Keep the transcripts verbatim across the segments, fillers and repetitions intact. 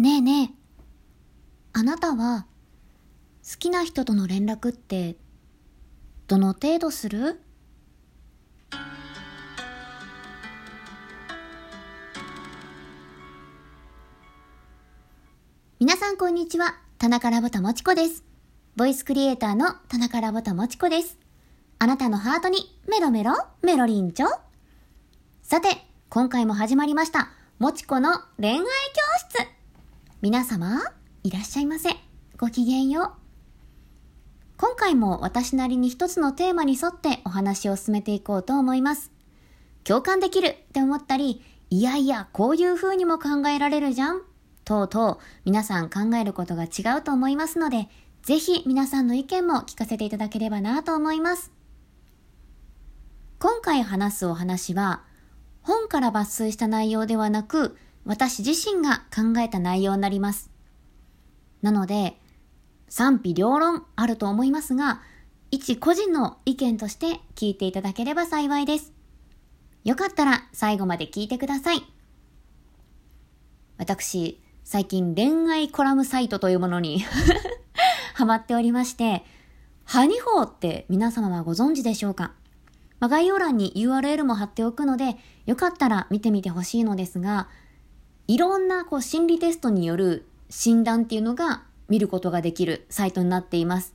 ねえねえ、あなたは好きな人との連絡ってどの程度する？皆さんこんにちは、田中ラボタもちこです。ボイスクリエイターの田中ラボタもちこです。あなたのハートにメロメロメロリンチョ。さて、今回も始まりました、もちこの恋愛教室。皆様いらっしゃいませ、ごきげんよう。今回も私なりに一つのテーマに沿ってお話を進めていこうと思います。共感できるって思ったり、いやいやこういう風にも考えられるじゃん等々、皆さん考えることが違うと思いますので、ぜひ皆さんの意見も聞かせていただければなと思います。今回話すお話は本から抜粋した内容ではなく、私自身が考えた内容になります。なので賛否両論あると思いますが、一個人の意見として聞いていただければ幸いです。よかったら最後まで聞いてください。私、最近恋愛コラムサイトというものにハマっておりまして、ハニホーって皆様はご存知でしょうか？まあ、概要欄に ユーアールエル も貼っておくので、よかったら見てみてほしいのですが、いろんなこう心理テストによる診断っていうのが見ることができるサイトになっています。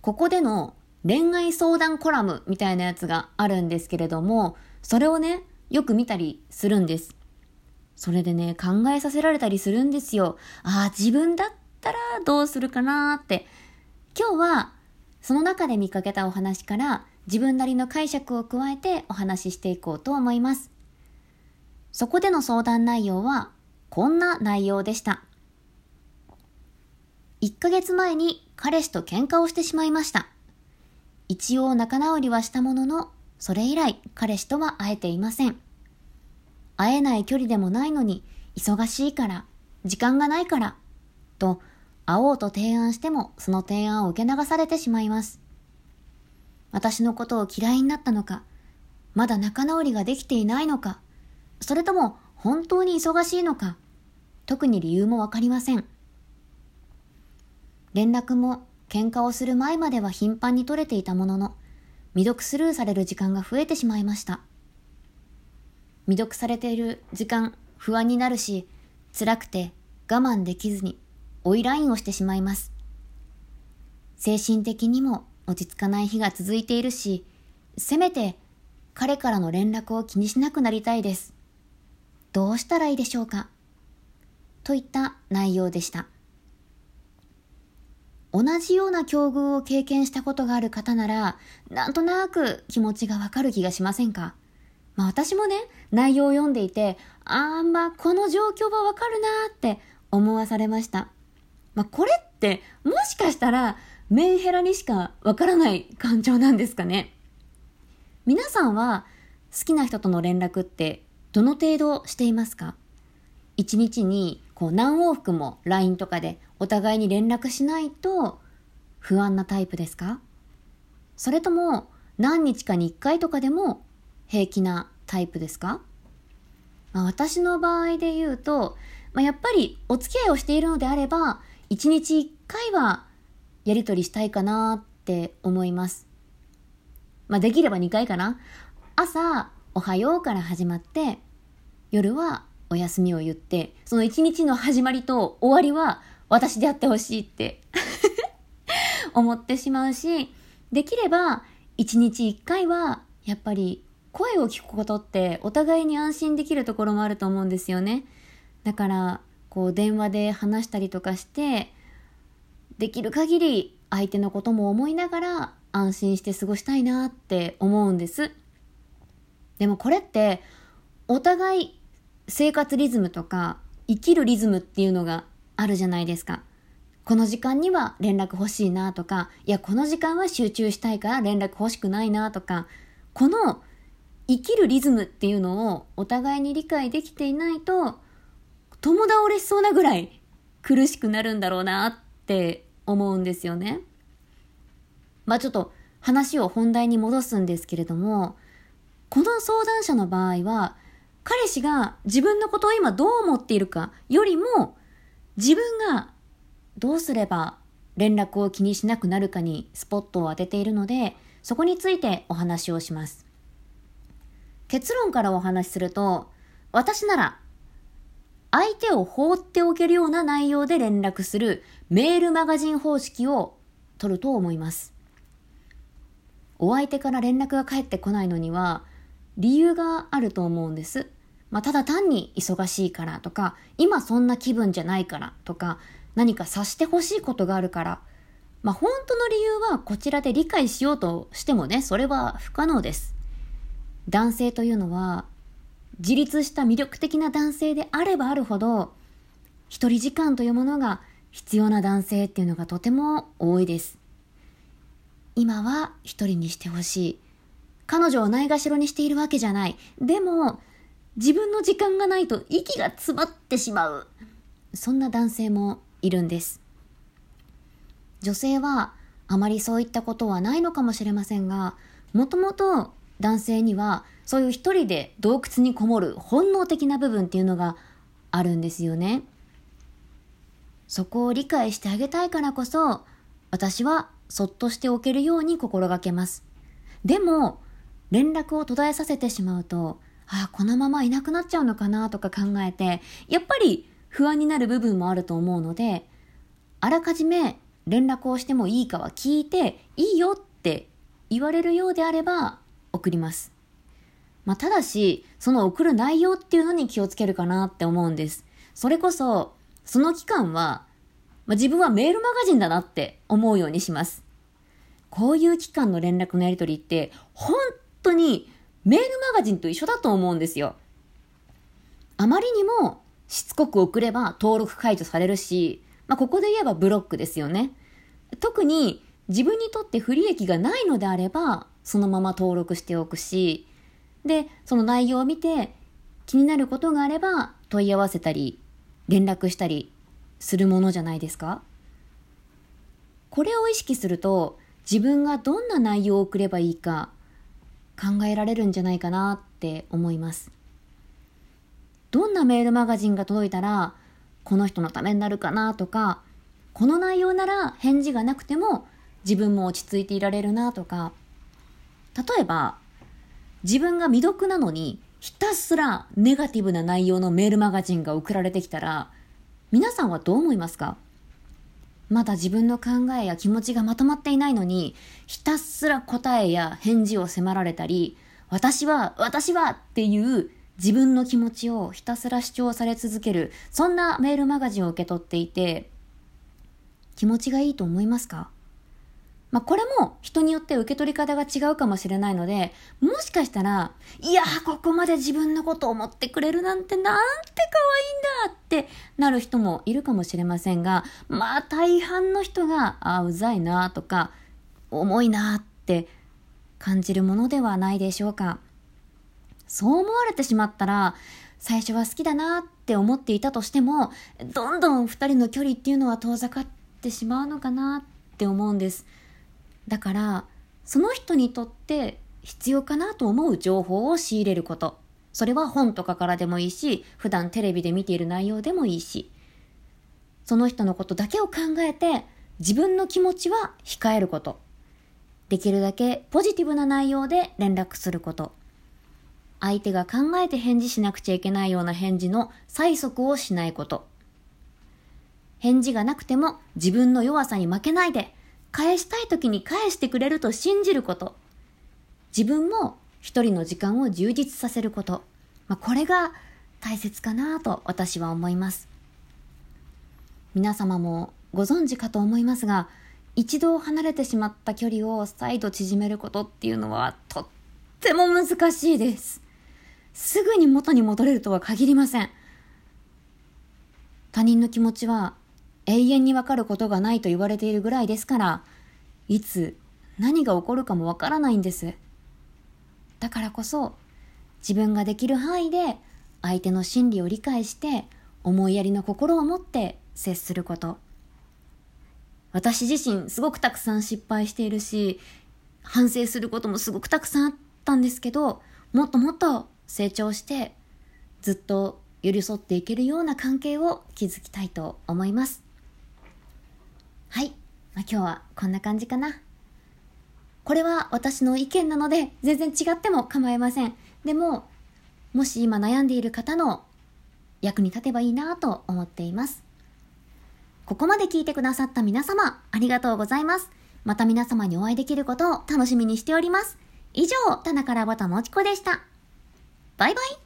ここでの恋愛相談コラムみたいなやつがあるんですけれども、それをね、よく見たりするんです。それでね、考えさせられたりするんですよ。ああ、自分だったらどうするかなって。今日はその中で見かけたお話から自分なりの解釈を加えてお話ししていこうと思います。そこでの相談内容はこんな内容でした。いっかげつまえに彼氏と喧嘩をしてしまいました。一応仲直りはしたものの、それ以来彼氏とは会えていません。会えない距離でもないのに、忙しいから、時間がないから、と会おうと提案しても、その提案を受け流されてしまいます。私のことを嫌いになったのか、まだ仲直りができていないのか、それとも本当に忙しいのか、特に理由もわかりません。連絡も喧嘩をする前までは頻繁に取れていたものの、未読スルーされる時間が増えてしまいました。未読されている時間、不安になるし、辛くて我慢できずに追いラインをしてしまいます。精神的にも落ち着かない日が続いているし、せめて彼からの連絡を気にしなくなりたいです。どうしたらいいでしょうか？といった内容でした。同じような境遇を経験したことがある方なら、なんとなく気持ちがわかる気がしませんか？まあ私もね、内容を読んでいて、あーまあこの状況はわかるなーって思わされました。まあこれってもしかしたらメンヘラにしかわからない感情なんですかね。皆さんは好きな人との連絡ってどの程度していますか？一日にこう何往復も ライン とかでお互いに連絡しないと不安なタイプですか？それとも何日かにいっかいとかでも平気なタイプですか？まあ、私の場合で言うと、まあ、やっぱりお付き合いをしているのであればいちにちいっかいはやり取りしたいかなって思います。まあ、できればにかいかな。朝おはようから始まって、夜はお休みを言って、その一日の始まりと終わりは私であってほしいって思ってしまうし、できれば一日一回はやっぱり声を聞くことってお互いに安心できるところもあると思うんですよね。だからこう電話で話したりとかして、できる限り相手のことも思いながら安心して過ごしたいなって思うんです。でもこれってお互い生活リズムとか生きるリズムっていうのがあるじゃないですか。この時間には連絡欲しいなとか、いやこの時間は集中したいから連絡欲しくないなとか、この生きるリズムっていうのをお互いに理解できていないと、友倒れしそうなぐらい苦しくなるんだろうなって思うんですよね。まあちょっと話を本題に戻すんですけれども、この相談者の場合は彼氏が自分のことを今どう思っているかよりも、自分がどうすれば連絡を気にしなくなるかにスポットを当てているので、そこについてお話をします。結論からお話しすると、私なら相手を放っておけるような内容で連絡するメールマガジン方式を取ると思います。お相手から連絡が返ってこないのには理由があると思うんです。まあ、ただ単に忙しいからとか、今そんな気分じゃないからとか、何か察してほしいことがあるから、まあ、本当の理由はこちらで理解しようとしてもね、それは不可能です。男性というのは、自立した魅力的な男性であればあるほど、一人時間というものが必要な男性っていうのがとても多いです。今は一人にしてほしい。彼女をないがしろにしているわけじゃない。でも、自分の時間がないと息が詰まってしまう。そんな男性もいるんです。女性はあまりそういったことはないのかもしれませんが、もともと男性にはそういう一人で洞窟にこもる本能的な部分っていうのがあるんですよね。そこを理解してあげたいからこそ、私はそっとしておけるように心がけます。でも、連絡を途絶えさせてしまうと、ああ、このままいなくなっちゃうのかなとか考えて、やっぱり不安になる部分もあると思うので、あらかじめ連絡をしてもいいかは聞いて、いいよって言われるようであれば送ります。まあ、ただし、その送る内容っていうのに気をつけるかなって思うんです。それこそ、その期間は、まあ、自分はメールマガジンだなって思うようにします。こういう期間の連絡のやり取りって、本当にメールマガジンと一緒だと思うんですよ。あまりにもしつこく送れば登録解除されるし、まあ、ここで言えばブロックですよね。特に自分にとって不利益がないのであれば、そのまま登録しておくし、で、その内容を見て気になることがあれば問い合わせたり、連絡したりするものじゃないですか。これを意識すると、自分がどんな内容を送ればいいか、考えられるんじゃないかなって思います。どんなメールマガジンが届いたらこの人のためになるかなとか、この内容なら返事がなくても自分も落ち着いていられるなとか、例えば自分が未読なのにひたすらネガティブな内容のメールマガジンが送られてきたら、皆さんはどう思いますか？まだ自分の考えや気持ちがまとまっていないのに、ひたすら答えや返事を迫られたり、私は、私はっていう自分の気持ちをひたすら主張され続ける、そんなメールマガジンを受け取っていて、気持ちがいいと思いますか？まあ、これも人によって受け取り方が違うかもしれないので、もしかしたら、いやー、ここまで自分のことを思ってくれるなんて、なんて可愛いんだってなる人もいるかもしれませんが、まあ大半の人が、あーうざいなとか重いなって感じるものではないでしょうか。そう思われてしまったら、最初は好きだなって思っていたとしても、どんどん二人の距離っていうのは遠ざかってしまうのかなって思うんです。だから、その人にとって必要かなと思う情報を仕入れること。それは本とかからでもいいし、普段テレビで見ている内容でもいいし、その人のことだけを考えて、自分の気持ちは控えること。できるだけポジティブな内容で連絡すること。相手が考えて返事しなくちゃいけないような返事の催促をしないこと。返事がなくても自分の弱さに負けないで、返したい時に返してくれると信じること。自分も一人の時間を充実させること。まあ、これが大切かなと私は思います。皆様もご存知かと思いますが、一度離れてしまった距離を再度縮めることっていうのはとっても難しいです。すぐに元に戻れるとは限りません。他人の気持ちは永遠にわかることがないと言われているぐらいですから、いつ何が起こるかもわからないんです。だからこそ、自分ができる範囲で相手の心理を理解して、思いやりの心を持って接すること。私自身すごくたくさん失敗しているし、反省することもすごくたくさんあったんですけど、もっともっと成長して、ずっと寄り添っていけるような関係を築きたいと思います。はい、まあ、今日はこんな感じかな。これは私の意見なので全然違っても構いません。でももし今悩んでいる方の役に立てばいいなと思っています。ここまで聞いてくださった皆様ありがとうございます。また皆様にお会いできることを楽しみにしております。以上、田中らぼたもちこでした。バイバイ。